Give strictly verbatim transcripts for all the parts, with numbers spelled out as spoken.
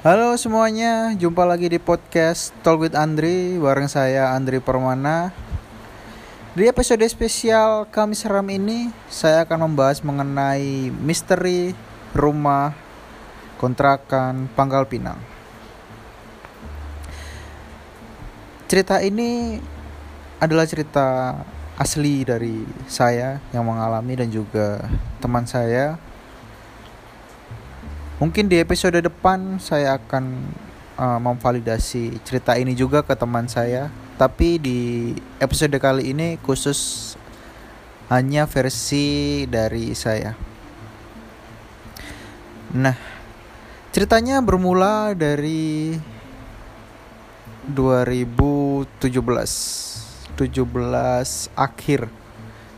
Halo semuanya, jumpa lagi di podcast Talk with Andri, bareng saya Andri Permana. Di episode spesial Kamis Ram ini, saya akan membahas mengenai misteri rumah kontrakan Pangkal Pinang. Cerita ini adalah cerita asli dari saya yang mengalami dan juga teman saya. Mungkin di episode depan saya akan uh, memvalidasi cerita ini juga ke teman saya. Tapi di episode kali ini khusus hanya versi dari saya. Nah, ceritanya bermula dari dua ribu tujuh belas akhir,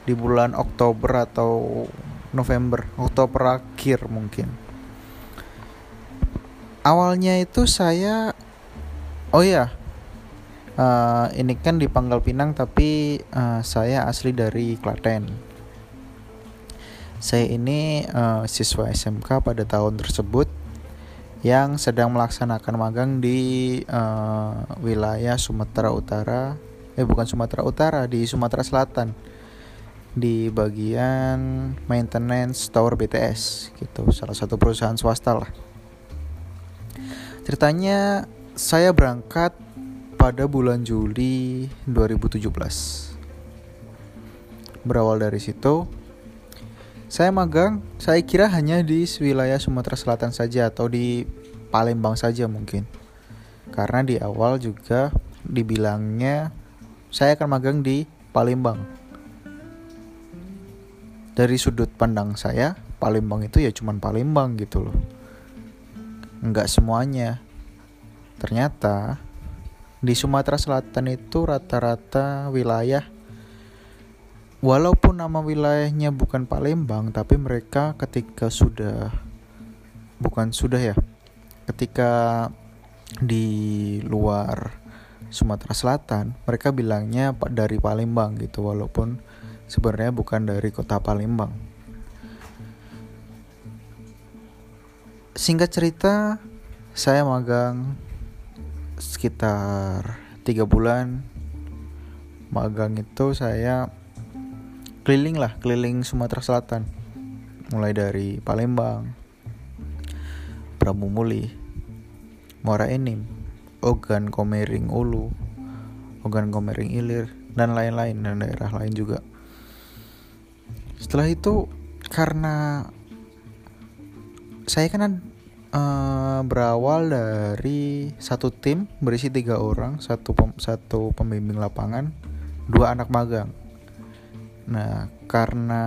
di bulan Oktober atau November, Oktober akhir mungkin. Awalnya itu saya, oh ya, uh, ini kan di Pangkal Pinang tapi uh, saya asli dari Klaten. Saya ini uh, siswa S M K pada tahun tersebut yang sedang melaksanakan magang di uh, wilayah Sumatera Utara, eh bukan Sumatera Utara, di Sumatera Selatan, di bagian maintenance tower B T S gitu, salah satu perusahaan swasta lah. Ceritanya saya berangkat pada bulan Juli dua ribu tujuh belas. Berawal dari situ, saya magang, saya kira hanya di wilayah Sumatera Selatan saja atau di Palembang saja mungkin. Karena di awal juga dibilangnya saya akan magang di Palembang. Dari sudut pandang saya, Palembang itu ya cuman Palembang gitu loh. Enggak semuanya. Ternyata di Sumatera Selatan itu rata-rata wilayah, walaupun nama wilayahnya bukan Palembang, tapi mereka ketika sudah bukan sudah ya, ketika di luar Sumatera Selatan, mereka bilangnya dari Palembang gitu, walaupun sebenarnya bukan dari kota Palembang. Singkat cerita, saya magang sekitar tiga bulan. Magang itu saya keliling lah, keliling Sumatera Selatan. Mulai dari Palembang, Prabumulih, Muara Enim, Ogan Komering Ulu, Ogan Komering Ilir, dan lain-lain, dan daerah lain juga. Setelah itu, karena saya kan uh, berawal dari satu tim berisi tiga orang, satu pem, satu pembimbing lapangan, dua anak magang. Nah, karena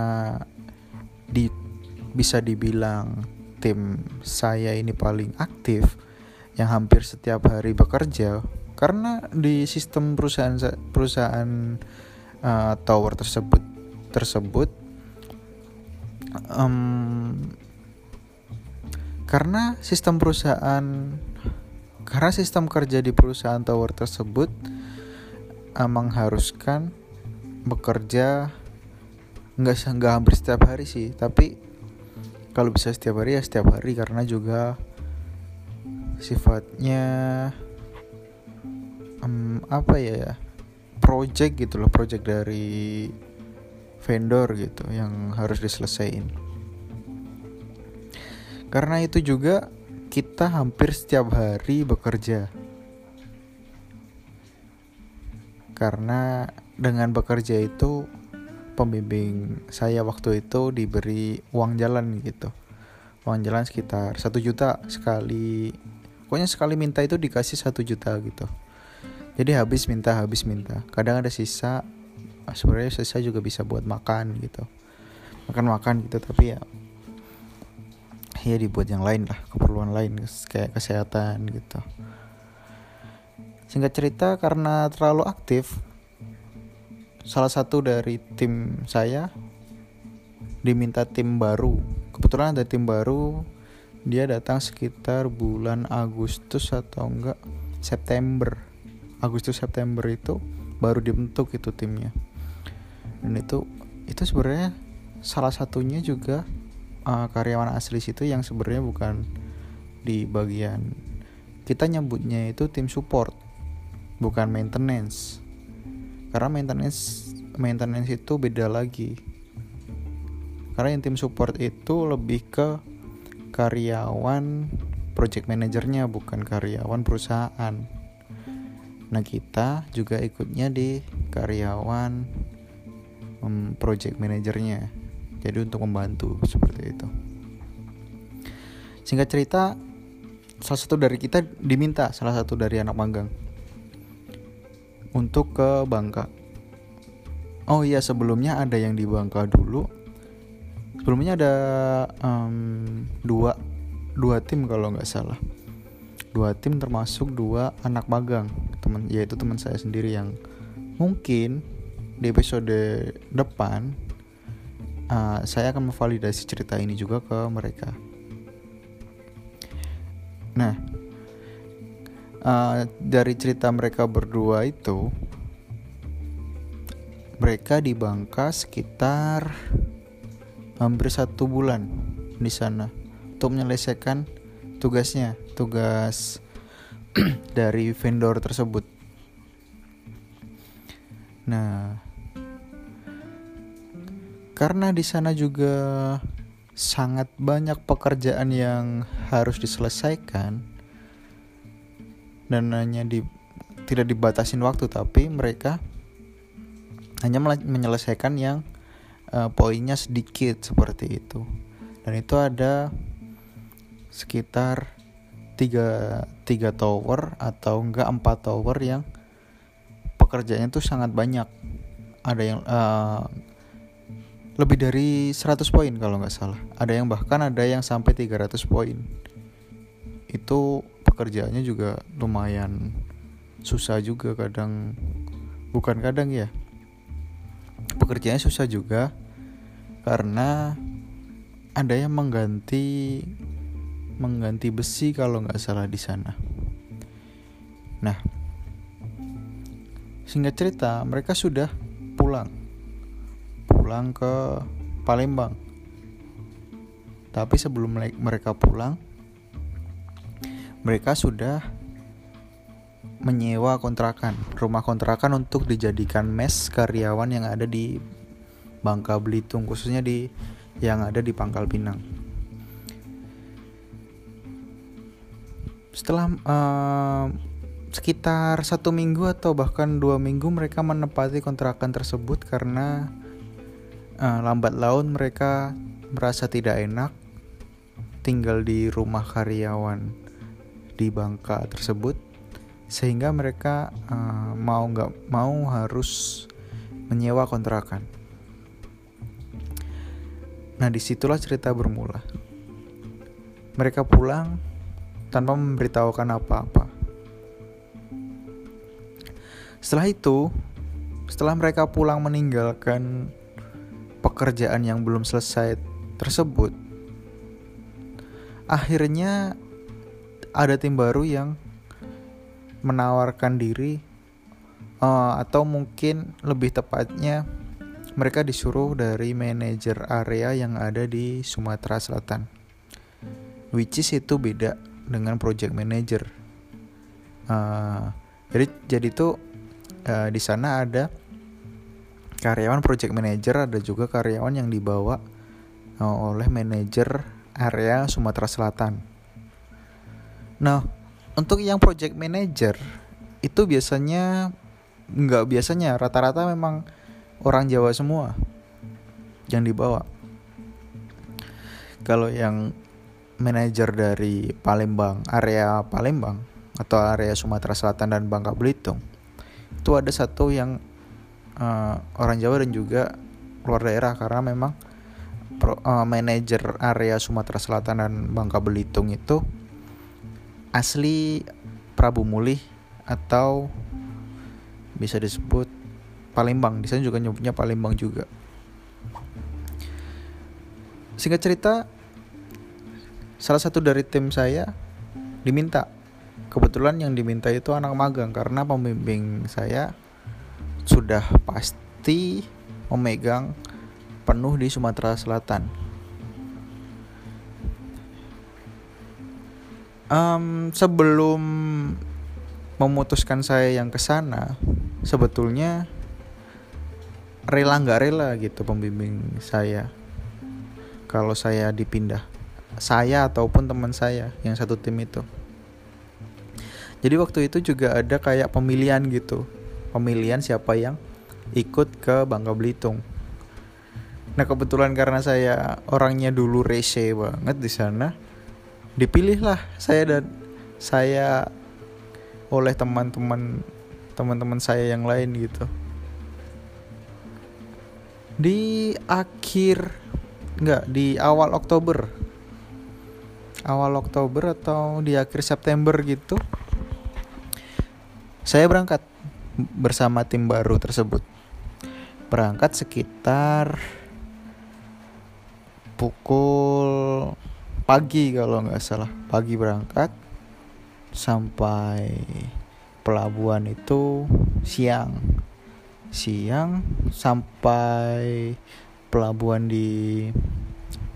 di, bisa dibilang tim saya ini paling aktif, yang hampir setiap hari bekerja, karena di sistem perusahaan perusahaan uh, tower tersebut tersebut. Um, Karena sistem perusahaan, karena sistem kerja di perusahaan tower tersebut uh, mengharuskan bekerja nggak nggak hampir setiap hari sih, tapi kalau bisa setiap hari ya setiap hari, karena juga sifatnya um, apa ya, project gitu loh, project dari vendor gitu yang harus diselesaikan. Karena itu juga kita hampir setiap hari bekerja. Karena dengan bekerja itu pembimbing saya waktu itu diberi uang jalan gitu. Uang jalan sekitar satu juta sekali. Pokoknya sekali minta itu dikasih satu juta gitu. Jadi habis minta, habis minta. Kadang ada sisa, sebenarnya sisa juga bisa buat makan gitu. Makan-makan gitu, tapi ya ya dibuat yang lain lah, keperluan lain kayak kesehatan gitu. Singkat cerita, karena terlalu aktif, salah satu dari tim saya diminta tim baru. Kebetulan ada tim baru, dia datang sekitar bulan Agustus atau enggak September. Agustus September itu baru dibentuk itu timnya. Dan itu itu sebenarnya salah satunya juga Uh, karyawan asli situ yang sebenarnya bukan di bagian kita nyebutnya itu tim support, bukan maintenance. Karena maintenance maintenance itu beda lagi. Karena yang tim support itu lebih ke karyawan project manajernya, bukan karyawan perusahaan. Nah, kita juga ikutnya di karyawan um, project manajernya. Jadi untuk membantu seperti itu. Singkat cerita, salah satu dari kita diminta, salah satu dari anak magang, untuk ke Bangka. Oh iya, sebelumnya ada yang di Bangka dulu. Sebelumnya ada um, dua, dua tim kalau nggak salah. Dua tim termasuk dua anak magang, teman, yaitu teman saya sendiri yang mungkin di episode depan uh, saya akan memvalidasi cerita ini juga ke mereka. Nah, uh, dari cerita mereka berdua itu, mereka di Bangka sekitar hampir satu bulan di sana untuk menyelesaikan tugasnya, tugas dari vendor tersebut. Nah, karena di sana juga sangat banyak pekerjaan yang harus diselesaikan dan hanya di, tidak dibatasin waktu, tapi mereka hanya menyelesaikan yang uh, poinnya sedikit seperti itu. Dan itu ada sekitar tiga tower atau enggak empat tower yang pekerjaannya tuh sangat banyak. Ada yang uh, lebih dari seratus poin kalau nggak salah. Ada yang bahkan ada yang sampai tiga ratus poin. Itu pekerjaannya juga lumayan susah juga kadang. Bukan kadang ya. Pekerjaannya susah juga karena ada yang mengganti mengganti besi kalau nggak salah di sana. Nah, singkat cerita, mereka sudah pulang. pulang ke Palembang. Tapi sebelum mereka pulang, mereka sudah menyewa kontrakan, rumah kontrakan untuk dijadikan mes karyawan yang ada di Bangka Belitung, khususnya di yang ada di Pangkal Pinang. Setelah uh, sekitar satu minggu atau bahkan dua minggu mereka menempati kontrakan tersebut karena Uh, lambat laun mereka merasa tidak enak tinggal di rumah karyawan di Bangka tersebut, sehingga mereka uh, mau nggak mau harus menyewa kontrakan. Nah, disitulah cerita bermula. Mereka pulang tanpa memberitahukan apa-apa. Setelah itu, setelah mereka pulang meninggalkan pekerjaan yang belum selesai tersebut, akhirnya ada tim baru yang menawarkan diri, uh, atau mungkin lebih tepatnya mereka disuruh dari manajer area yang ada di Sumatera Selatan, which is itu beda dengan project manager. uh, jadi jadi tuh uh, di sana ada karyawan project manager, ada juga karyawan yang dibawa oleh manajer area Sumatera Selatan. Nah, untuk yang project manager itu biasanya nggak biasanya rata-rata memang orang Jawa semua yang dibawa. Kalau yang manajer dari Palembang, area Palembang atau area Sumatera Selatan dan Bangka Belitung, itu ada satu yang Uh, orang Jawa dan juga luar daerah, karena memang pro, uh, manajer area Sumatera Selatan dan Bangka Belitung itu asli Prabumulih atau bisa disebut Palembang. Di sana juga nyebutnya Palembang juga. Singkat cerita, salah satu dari tim saya diminta. Kebetulan yang diminta itu anak magang karena pembimbing saya sudah pasti memegang penuh di Sumatera Selatan. Um, sebelum memutuskan saya yang kesana, sebetulnya rela nggak rela gitu pembimbing saya kalau saya dipindah, saya ataupun teman saya yang satu tim itu. Jadi waktu itu juga ada kayak pemilihan gitu, pemilihan siapa yang ikut ke Bangka Belitung. Nah kebetulan karena saya orangnya dulu rese banget di sana, dipilihlah saya dan saya oleh teman-teman teman-teman saya yang lain gitu. Di akhir enggak di awal Oktober. Awal Oktober atau di akhir September gitu. Saya berangkat bersama tim baru tersebut. Berangkat sekitar pukul pagi kalau nggak salah, pagi berangkat sampai pelabuhan itu siang siang sampai pelabuhan di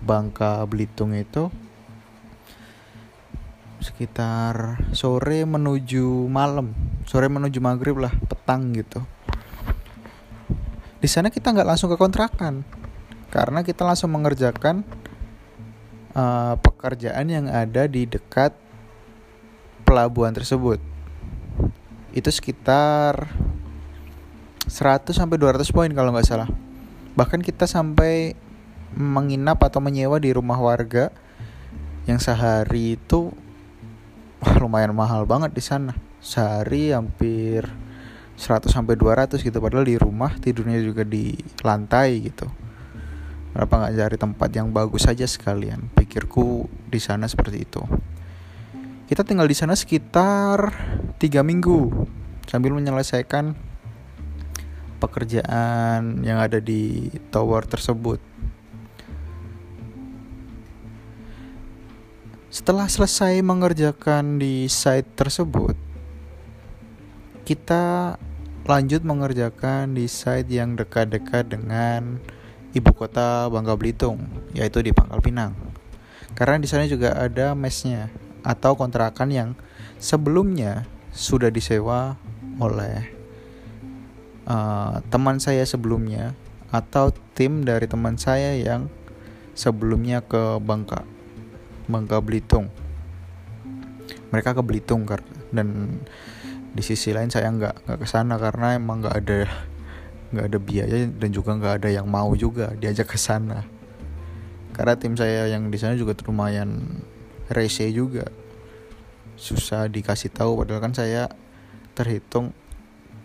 Bangka Belitung itu sekitar sore menuju malam, sore menuju maghrib lah, petang gitu. Di sana kita nggak langsung ke kontrakan karena kita langsung mengerjakan Uh, pekerjaan yang ada di dekat pelabuhan tersebut. Itu sekitar seratus sampai dua ratus poin kalau nggak salah. Bahkan kita sampai menginap atau menyewa di rumah warga yang sehari itu wah, lumayan mahal banget di sana. Sehari hampir seratus sampai dua ratus gitu, padahal di rumah tidurnya juga di lantai gitu. Kenapa nggak cari tempat yang bagus saja sekalian? Pikirku di sana seperti itu. Kita tinggal di sana sekitar tiga minggu sambil menyelesaikan pekerjaan yang ada di tower tersebut. Setelah selesai mengerjakan di site tersebut, kita lanjut mengerjakan di site yang dekat-dekat dengan ibu kota Bangka Belitung, yaitu di Pangkal Pinang. Karena di sana juga ada mesnya atau kontrakan yang sebelumnya sudah disewa oleh uh, teman saya sebelumnya atau tim dari teman saya yang sebelumnya ke Bangka Bangka Belitung. Mereka ke Belitung dan di sisi lain saya nggak nggak kesana karena emang nggak ada. Nggak ada biaya dan juga nggak ada yang mau juga diajak ke sana. Karena tim saya yang di sana juga lumayan rese juga, susah dikasih tahu. Padahal kan saya terhitung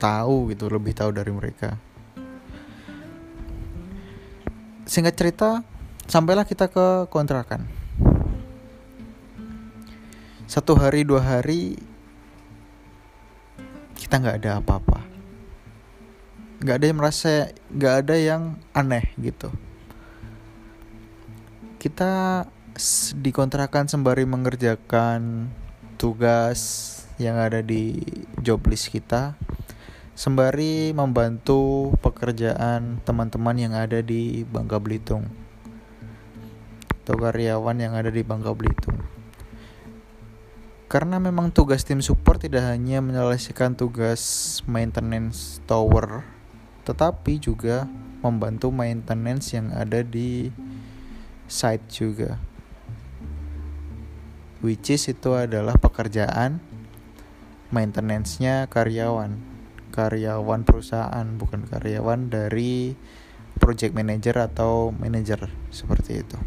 tahu gitu, lebih tahu dari mereka. Singkat cerita, sampailah kita ke kontrakan. Satu hari dua hari kita nggak ada apa-apa. Gak ada yang merasa, gak ada yang aneh gitu. Kita dikontrakan sembari mengerjakan tugas yang ada di job list kita, sembari membantu pekerjaan teman-teman yang ada di Bangka Belitung atau karyawan yang ada di Bangka Belitung. Karena memang tugas tim support tidak hanya menyelesaikan tugas maintenance tower, tetapi juga membantu maintenance yang ada di site juga, which is itu adalah pekerjaan maintenance-nya karyawan karyawan perusahaan, bukan karyawan dari project manager atau manager seperti itu.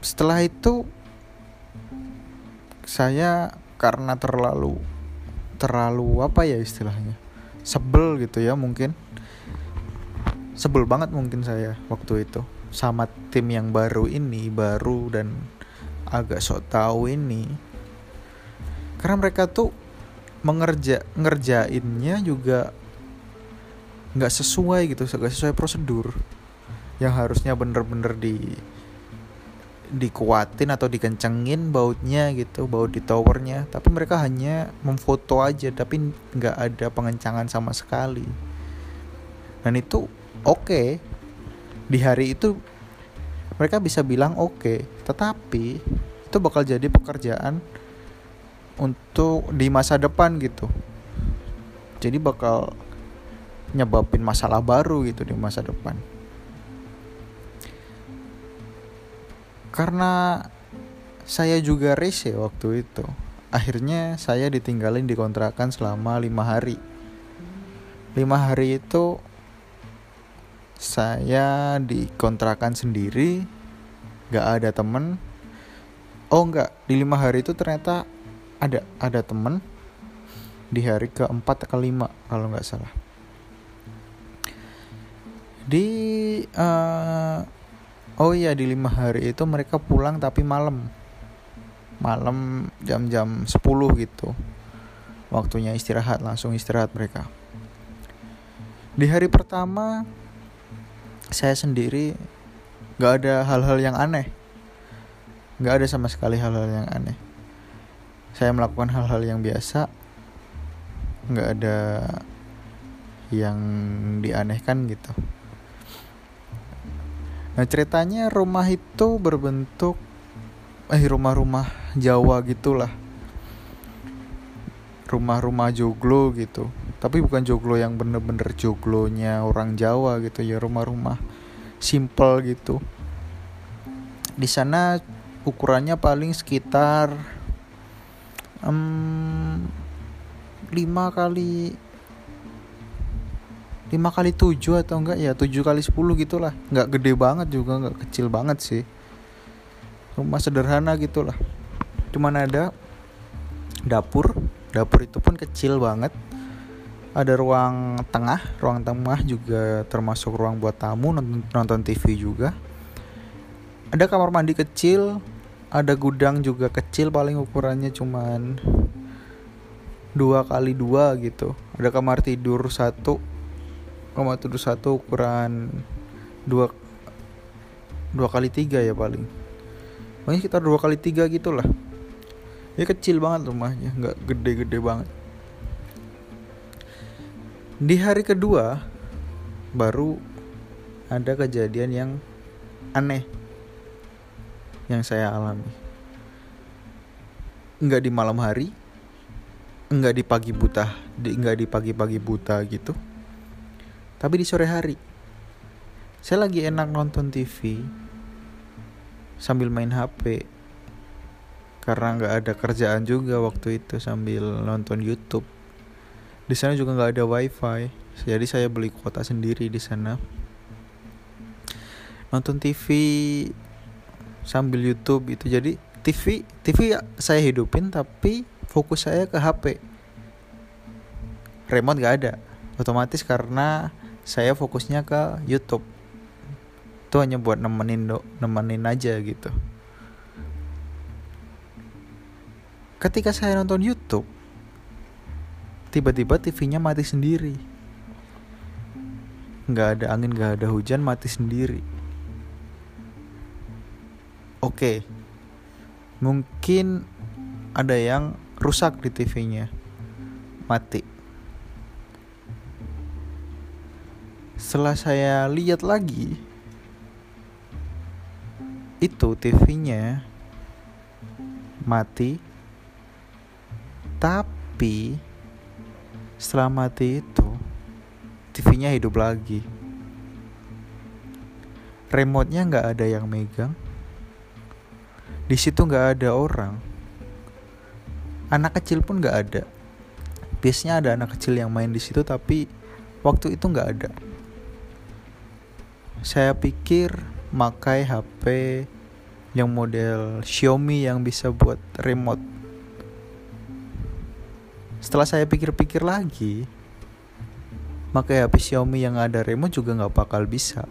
Setelah itu saya karena terlalu terlalu apa ya istilahnya, sebel gitu ya, mungkin sebel banget mungkin saya waktu itu sama tim yang baru ini, baru dan agak sok tahu ini. Karena mereka tuh mengerja ngerjainnya juga nggak sesuai gitu, nggak sesuai prosedur yang harusnya bener-bener di dikuatin atau dikencengin bautnya gitu, baut di towernya, tapi mereka hanya memfoto aja tapi nggak ada pengencangan sama sekali. Dan itu oke okay. Di hari itu mereka bisa bilang oke, okay, tetapi itu bakal jadi pekerjaan untuk di masa depan gitu. Jadi bakal nyebabin masalah baru gitu di masa depan. Karena saya juga rese waktu itu, akhirnya saya ditinggalin di kontrakan selama lima hari. Lima hari itu saya di kontrakan sendiri, gak ada temen. Oh enggak, di lima hari itu ternyata ada ada temen di hari keempat ke lima kalau gak salah. Di uh, oh iya di lima hari itu mereka pulang tapi malam, malam jam-jam sepuluh gitu, waktunya istirahat, langsung istirahat mereka. Di hari pertama saya sendiri gak ada hal-hal yang aneh, gak ada sama sekali hal-hal yang aneh. Saya melakukan hal-hal yang biasa, gak ada yang dianehkan gitu. Nah ceritanya rumah itu berbentuk eh rumah-rumah Jawa gitulah, rumah-rumah joglo gitu, tapi bukan joglo yang bener-bener joglonya orang Jawa gitu ya, rumah-rumah simple gitu. Di sana ukurannya paling sekitar um, lima kali tujuh atau enggak ya tujuh kali sepuluh gitulah. Enggak gede banget juga, enggak kecil banget sih. Rumah sederhana gitulah. Cuman ada dapur, dapur itu pun kecil banget. Ada ruang tengah, ruang tengah juga termasuk ruang buat tamu, nonton, nonton T V juga. Ada kamar mandi kecil, ada gudang juga kecil, paling ukurannya cuman dua kali dua gitu. Ada kamar tidur satu, kamar tidur satu ukuran dua kali tiga ya paling. Pokoknya sekitar dua kali tiga gitulah. Ya kecil banget rumahnya, enggak gede-gede banget. Di hari kedua baru ada kejadian yang aneh yang saya alami. Enggak di malam hari, enggak di pagi buta, enggak di pagi-pagi buta gitu. Tapi di sore hari, saya lagi enak nonton T V sambil main H P, karena nggak ada kerjaan juga waktu itu, sambil nonton YouTube. Di sana juga nggak ada WiFi, jadi saya beli kuota sendiri di sana. Nonton T V sambil YouTube itu, jadi T V T V saya hidupin tapi fokus saya ke H P. Remote nggak ada, otomatis karena saya fokusnya ke YouTube. Itu hanya buat nemenin do, nemenin aja gitu. Ketika saya nonton YouTube, tiba-tiba T V-nya mati sendiri. Nggak ada angin, nggak ada hujan, mati sendiri. Oke, mungkin ada yang rusak di T V-nya, mati. Setelah saya lihat lagi, itu T V-nya mati. Tapi setelah mati itu, T V-nya hidup lagi. Remote-nya nggak ada yang megang. Di situ nggak ada orang. Anak kecil pun nggak ada. Biasanya ada anak kecil yang main di situ, tapi waktu itu nggak ada. Saya pikir makai H P yang model Xiaomi yang bisa buat remote. Setelah saya pikir-pikir lagi, makai H P Xiaomi yang ada remote juga nggak bakal bisa,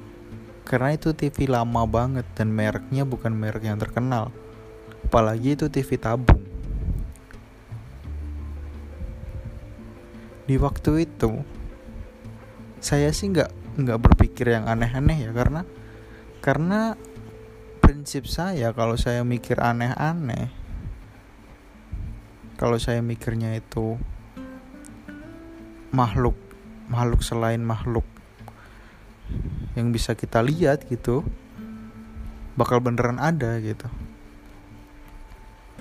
karena itu T V lama banget dan mereknya bukan merek yang terkenal. Apalagi itu T V tabung. Di waktu itu saya sih nggak nggak berpikir yang aneh-aneh ya, karena Karena prinsip saya, kalau saya mikir aneh-aneh, kalau saya mikirnya itu makhluk, makhluk selain makhluk yang bisa kita lihat gitu, bakal beneran ada gitu.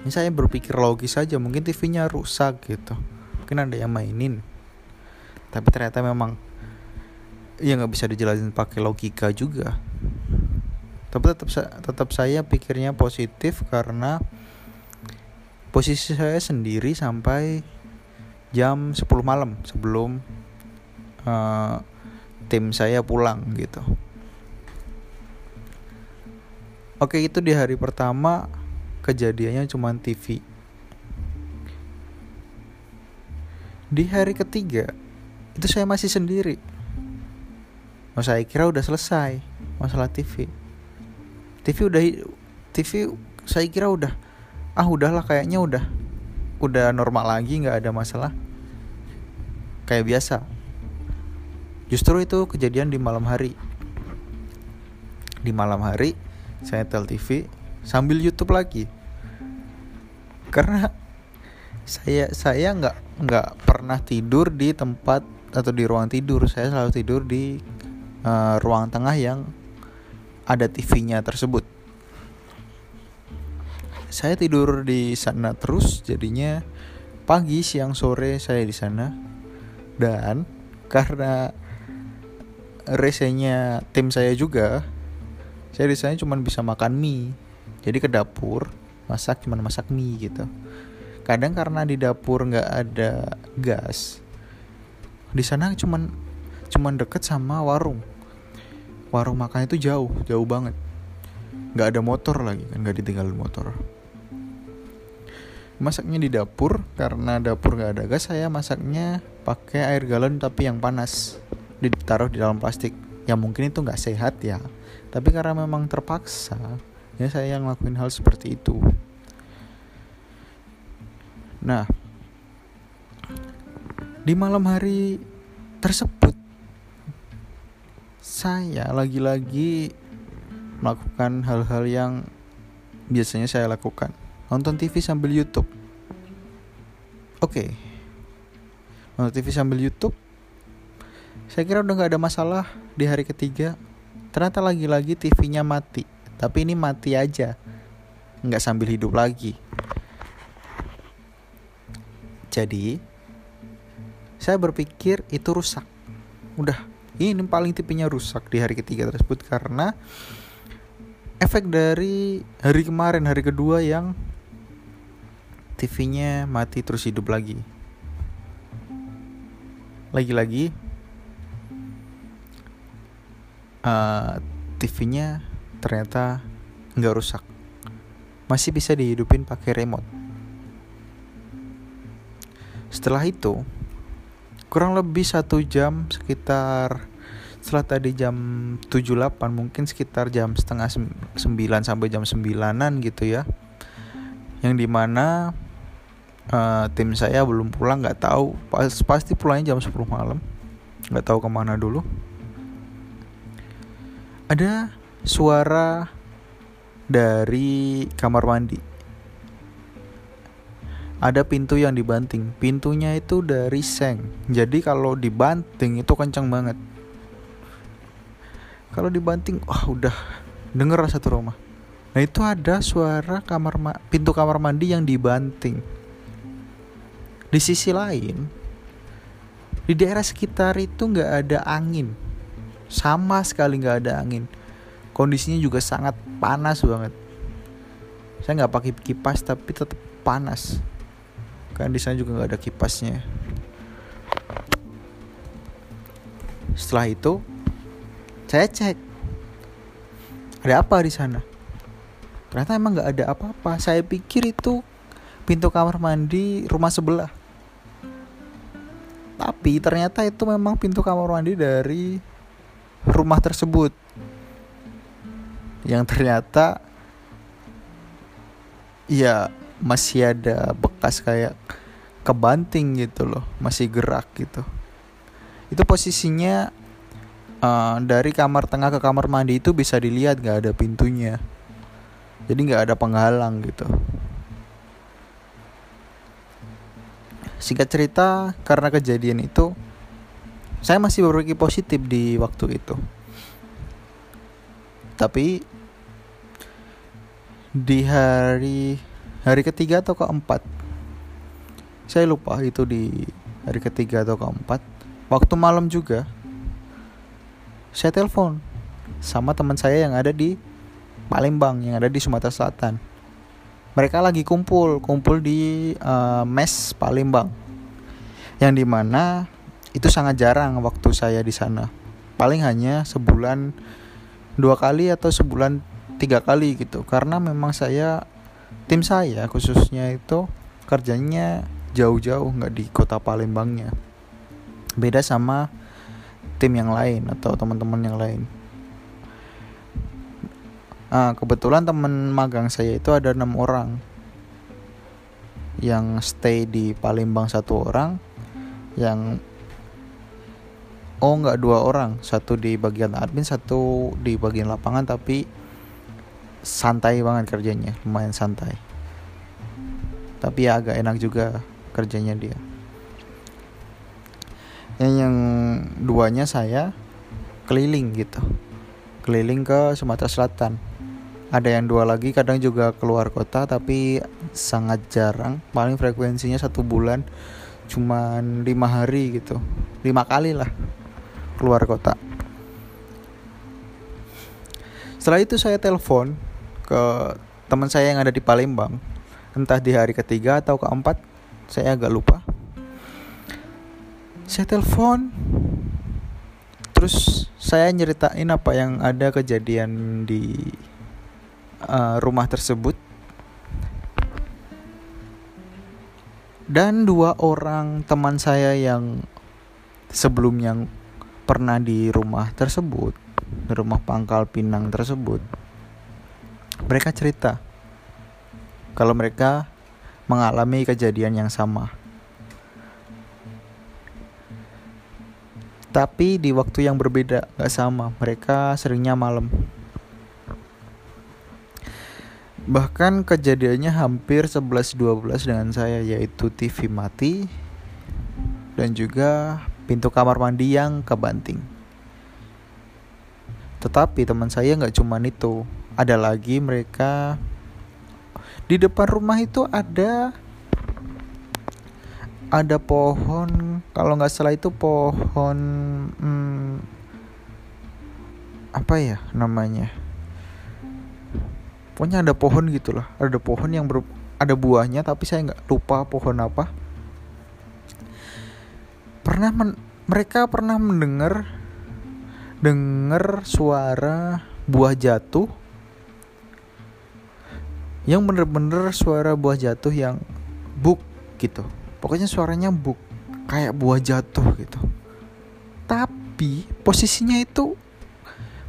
Ini saya berpikir logis saja, mungkin T V-nya rusak gitu, mungkin ada yang mainin. Tapi ternyata memang ya nggak bisa dijelasin pakai logika juga. Tapi tetap tetap saya pikirnya positif karena posisi saya sendiri sampai jam sepuluh malam sebelum uh, tim saya pulang gitu. Oke, itu di hari pertama kejadiannya cuma T V. Di hari ketiga itu saya masih sendiri. Oh, saya kira udah selesai masalah T V. T V udah T V saya kira udah ah udahlah kayaknya udah udah normal lagi, nggak ada masalah kayak biasa. Justru itu kejadian di malam hari. Di malam hari saya tel T V sambil YouTube lagi, karena saya saya nggak nggak pernah tidur di tempat atau di ruang tidur. Saya selalu tidur di uh, ruang tengah yang ada T V-nya tersebut. Saya tidur di sana terus, jadinya pagi, siang, sore saya di sana. Dan karena resenya tim saya juga, saya di sana cuma bisa makan mie. Jadi ke dapur masak cuman masak mie gitu. Kadang karena di dapur nggak ada gas, di sana cuman cuman deket sama warung. Warung makan itu jauh, jauh banget. Nggak ada motor lagi kan, nggak ditinggalin motor. Masaknya di dapur, karena dapur nggak ada gas, saya masaknya pakai air galon tapi yang panas, ditaruh di dalam plastik. Ya mungkin itu nggak sehat ya, tapi karena memang terpaksa. Ya saya yang ngelakuin hal seperti itu. Nah, di malam hari tersebut saya lagi-lagi melakukan hal-hal yang biasanya saya lakukan, nonton T V sambil YouTube. Oke, okay. Nonton T V sambil YouTube, saya kira udah nggak ada masalah di hari ketiga. Ternyata lagi-lagi T V-nya mati. Tapi ini mati aja, nggak sambil hidup lagi. Jadi saya berpikir itu rusak. Udah, ini paling T V-nya rusak di hari ketiga tersebut, karena efek dari hari kemarin, hari kedua yang T V-nya mati terus hidup lagi. Lagi-lagi uh, T V-nya ternyata nggak rusak, masih bisa dihidupin pakai remote. Setelah itu kurang lebih satu jam, sekitar setelah tadi jam tujuh delapan, mungkin sekitar jam setengah sembilan sampai jam sembilanan gitu ya, yang dimana uh, tim saya belum pulang, nggak tahu pas, pasti pulangnya jam sepuluh malam, nggak tahu kemana dulu. Ada suara dari kamar mandi. Ada pintu yang dibanting. Pintunya itu dari seng, jadi kalau dibanting itu kencang banget. Kalau dibanting, wah oh, udah denger satu rumah. Nah itu ada suara kamar ma- pintu kamar mandi yang dibanting. Di sisi lain, di daerah sekitar itu nggak ada angin, sama sekali nggak ada angin. Kondisinya juga sangat panas banget. Saya nggak pakai kipas tapi tetap panas. Kan di sana juga nggak ada kipasnya. Setelah itu saya cek ada apa di sana. Ternyata emang nggak ada apa-apa. Saya pikir itu pintu kamar mandi rumah sebelah. Tapi ternyata itu memang pintu kamar mandi dari rumah tersebut. Yang ternyata ya masih ada bekas kayak kebanting gitu loh, masih gerak gitu. Itu posisinya uh, dari kamar tengah ke kamar mandi itu bisa dilihat, gak ada pintunya, jadi gak ada penghalang gitu. Singkat cerita, karena kejadian itu saya masih berpikir positif di waktu itu. Tapi di hari hari ketiga atau keempat, saya lupa itu di hari ketiga atau keempat, waktu malam juga saya telepon sama teman saya yang ada di Palembang, yang ada di Sumatera Selatan. Mereka lagi kumpul kumpul di uh, mes Palembang, yang dimana itu sangat jarang waktu saya di sana, paling hanya sebulan dua kali atau sebulan tiga kali gitu, karena memang saya, tim saya khususnya itu kerjanya jauh-jauh, nggak di kota Palembangnya, beda sama tim yang lain atau teman-teman yang lain. Nah, kebetulan teman magang saya itu ada enam orang yang stay di Palembang, satu orang yang oh nggak dua orang, satu di bagian admin, satu di bagian lapangan, tapi santai banget kerjanya, lumayan santai, tapi ya agak enak juga kerjanya dia. Yang, yang duanya saya keliling gitu, keliling ke Sumatera Selatan. Ada yang dua lagi kadang juga keluar kota, tapi sangat jarang, paling frekuensinya satu bulan cuman lima hari gitu, lima kali lah keluar kota. Setelah itu saya telepon ke teman saya yang ada di Palembang, entah di hari ketiga atau keempat, saya agak lupa. Saya telepon, terus saya nyeritain apa yang ada kejadian di uh, rumah tersebut. Dan dua orang teman saya yang sebelumnya pernah di rumah tersebut, di rumah Pangkal Pinang tersebut, mereka cerita kalau mereka mengalami kejadian yang sama, tapi di waktu yang berbeda, gak sama. Mereka seringnya malam, bahkan kejadiannya hampir sebelas dua belas dengan saya, yaitu T V mati dan juga pintu kamar mandi yang kebanting. Tetapi teman saya nggak cuman itu, ada lagi mereka di depan rumah itu ada ada pohon, kalau nggak salah itu pohon hmm, apa ya namanya, pokoknya ada pohon gitulah, ada pohon yang ber, ada buahnya, tapi saya nggak lupa pohon apa. Pernah men, mereka pernah mendengar dengar suara buah jatuh, yang bener-bener suara buah jatuh yang buk gitu, pokoknya suaranya buk, kayak buah jatuh gitu, tapi posisinya itu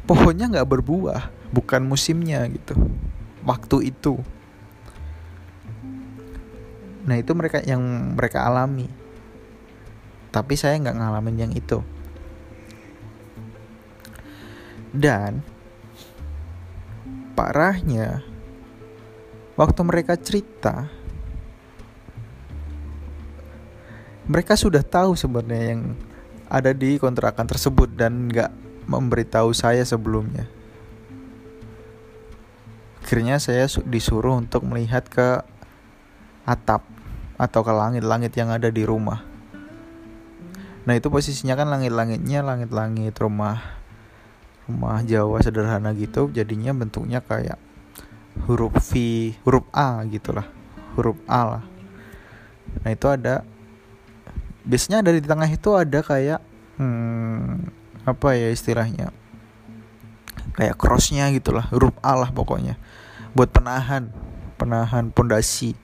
pohonnya gak berbuah, bukan musimnya gitu, waktu itu. Nah itu mereka yang mereka alami, tapi saya gak ngalamin yang itu. Dan parahnya, waktu mereka cerita, mereka sudah tahu sebenarnya yang ada di kontrakan tersebut dan nggak memberitahu saya sebelumnya. Akhirnya saya disuruh untuk melihat ke atap atau ke langit-langit yang ada di rumah. Nah itu posisinya kan langit-langitnya langit-langit rumah rumah Jawa sederhana gitu, jadinya bentuknya kayak huruf V, huruf A gitulah, huruf A lah. Nah itu ada, biasanya dari di tengah itu ada kayak hmm, apa ya istilahnya, kayak crossnya gitulah, huruf A lah pokoknya, buat penahan, penahan pondasi.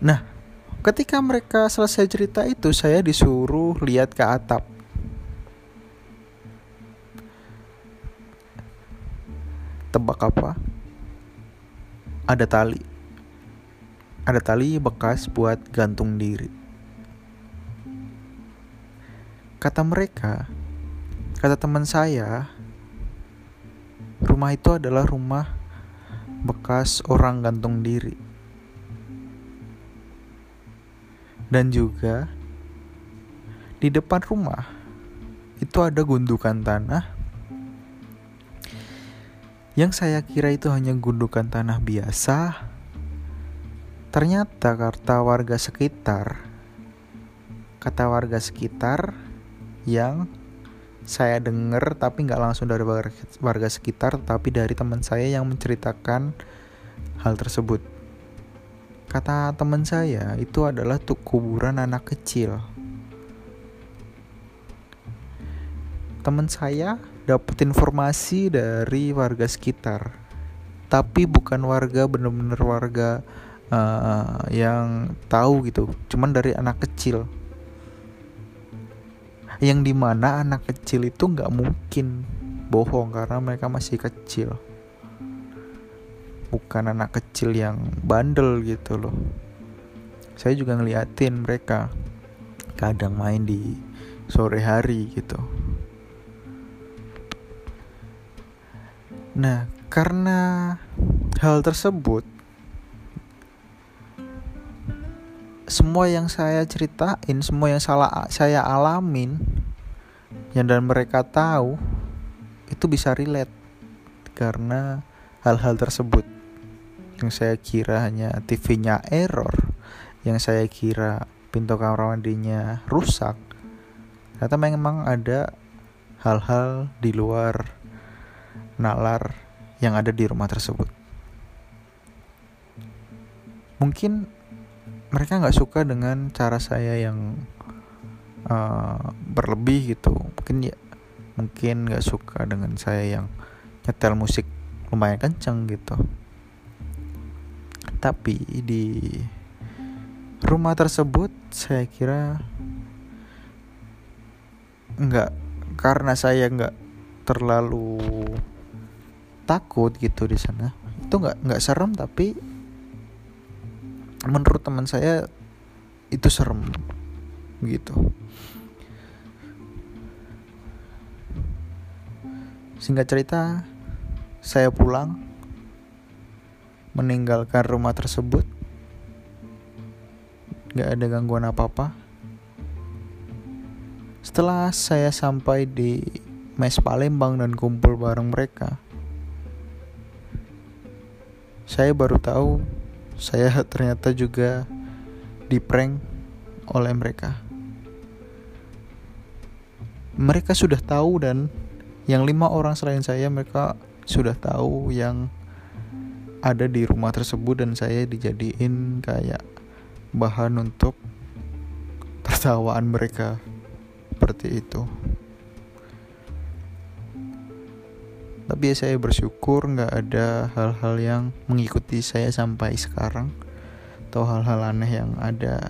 Nah ketika mereka selesai cerita itu, saya disuruh lihat ke atap. Tebak apa? Ada tali. Ada tali bekas buat gantung diri. Kata mereka, kata teman saya, rumah itu adalah rumah bekas orang gantung diri. Dan juga di depan rumah itu ada gundukan tanah Yang saya kira itu hanya gundukan tanah biasa, ternyata kata warga sekitar, kata warga sekitar yang saya dengar tapi nggak langsung dari warga sekitar, tetapi dari teman saya yang menceritakan hal tersebut. Kata teman saya itu adalah tuh kuburan anak kecil. Teman saya dapat informasi dari warga sekitar, tapi bukan warga bener-bener warga uh, yang tahu gitu, cuman dari anak kecil. Yang dimana anak kecil itu gak mungkin bohong karena mereka masih kecil. Bukan anak kecil yang bandel gitu loh. Saya juga ngeliatin mereka kadang main di sore hari gitu. Nah, karena hal tersebut, semua yang saya ceritain, semua yang salah saya alamin, yang dan mereka tahu, itu bisa relate karena hal-hal tersebut. Yang saya kira hanya T V-nya error, yang saya kira pintu kamar mandinya rusak, ternyata memang ada hal-hal di luar nalar yang ada di rumah tersebut. Mungkin mereka gak suka dengan cara saya yang uh, berlebih gitu. Mungkin ya, mungkin gak suka dengan saya yang nyetel musik lumayan kenceng gitu. Tapi di rumah tersebut saya kira gak, karena saya gak terlalu takut gitu di sana. Itu gak, gak serem, tapi menurut teman saya itu serem gitu. Singkat cerita, saya pulang meninggalkan rumah tersebut. Gak ada gangguan apa-apa. Setelah saya sampai di mes Palembang dan kumpul bareng mereka, saya baru tahu saya ternyata juga diprank oleh mereka. Mereka sudah tahu, dan yang lima orang selain saya mereka sudah tahu yang ada di rumah tersebut, dan saya dijadiin kayak bahan untuk tertawaan mereka. Seperti itu. Tapi saya bersyukur gak ada hal-hal yang mengikuti saya sampai sekarang, atau hal-hal aneh yang ada,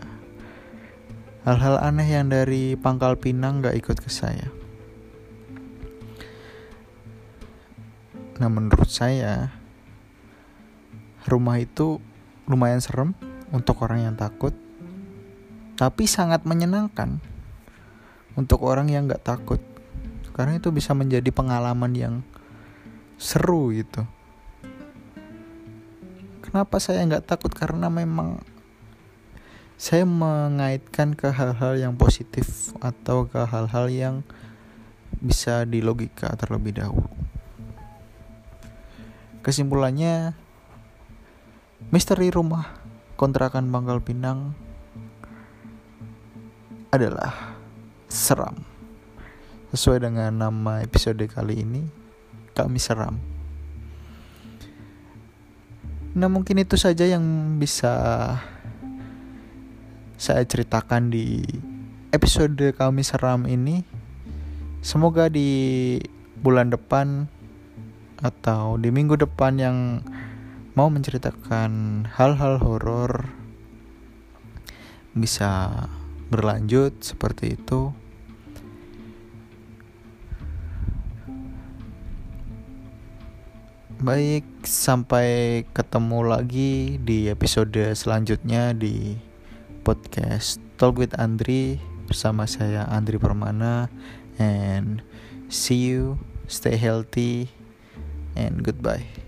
hal-hal aneh yang dari Pangkal Pinang gak ikut ke saya. Nah, menurut saya rumah itu lumayan serem untuk orang yang takut, tapi sangat menyenangkan untuk orang yang gak takut, karena itu bisa menjadi pengalaman yang seru gitu. Kenapa saya nggak takut? Karena memang saya mengaitkan ke hal-hal yang positif atau ke hal-hal yang bisa dilogika terlebih dahulu. Kesimpulannya, misteri rumah kontrakan Pangkal Pinang adalah seram. Sesuai dengan nama episode kali ini, kami seram. Nah, mungkin itu saja yang bisa saya ceritakan di episode kami seram ini. Semoga di bulan depan atau di minggu depan yang mau menceritakan hal-hal horor bisa berlanjut seperti itu. Baik, sampai ketemu lagi di episode selanjutnya di podcast Talk with Andri bersama saya Andri Permana, and see you, stay healthy, and goodbye.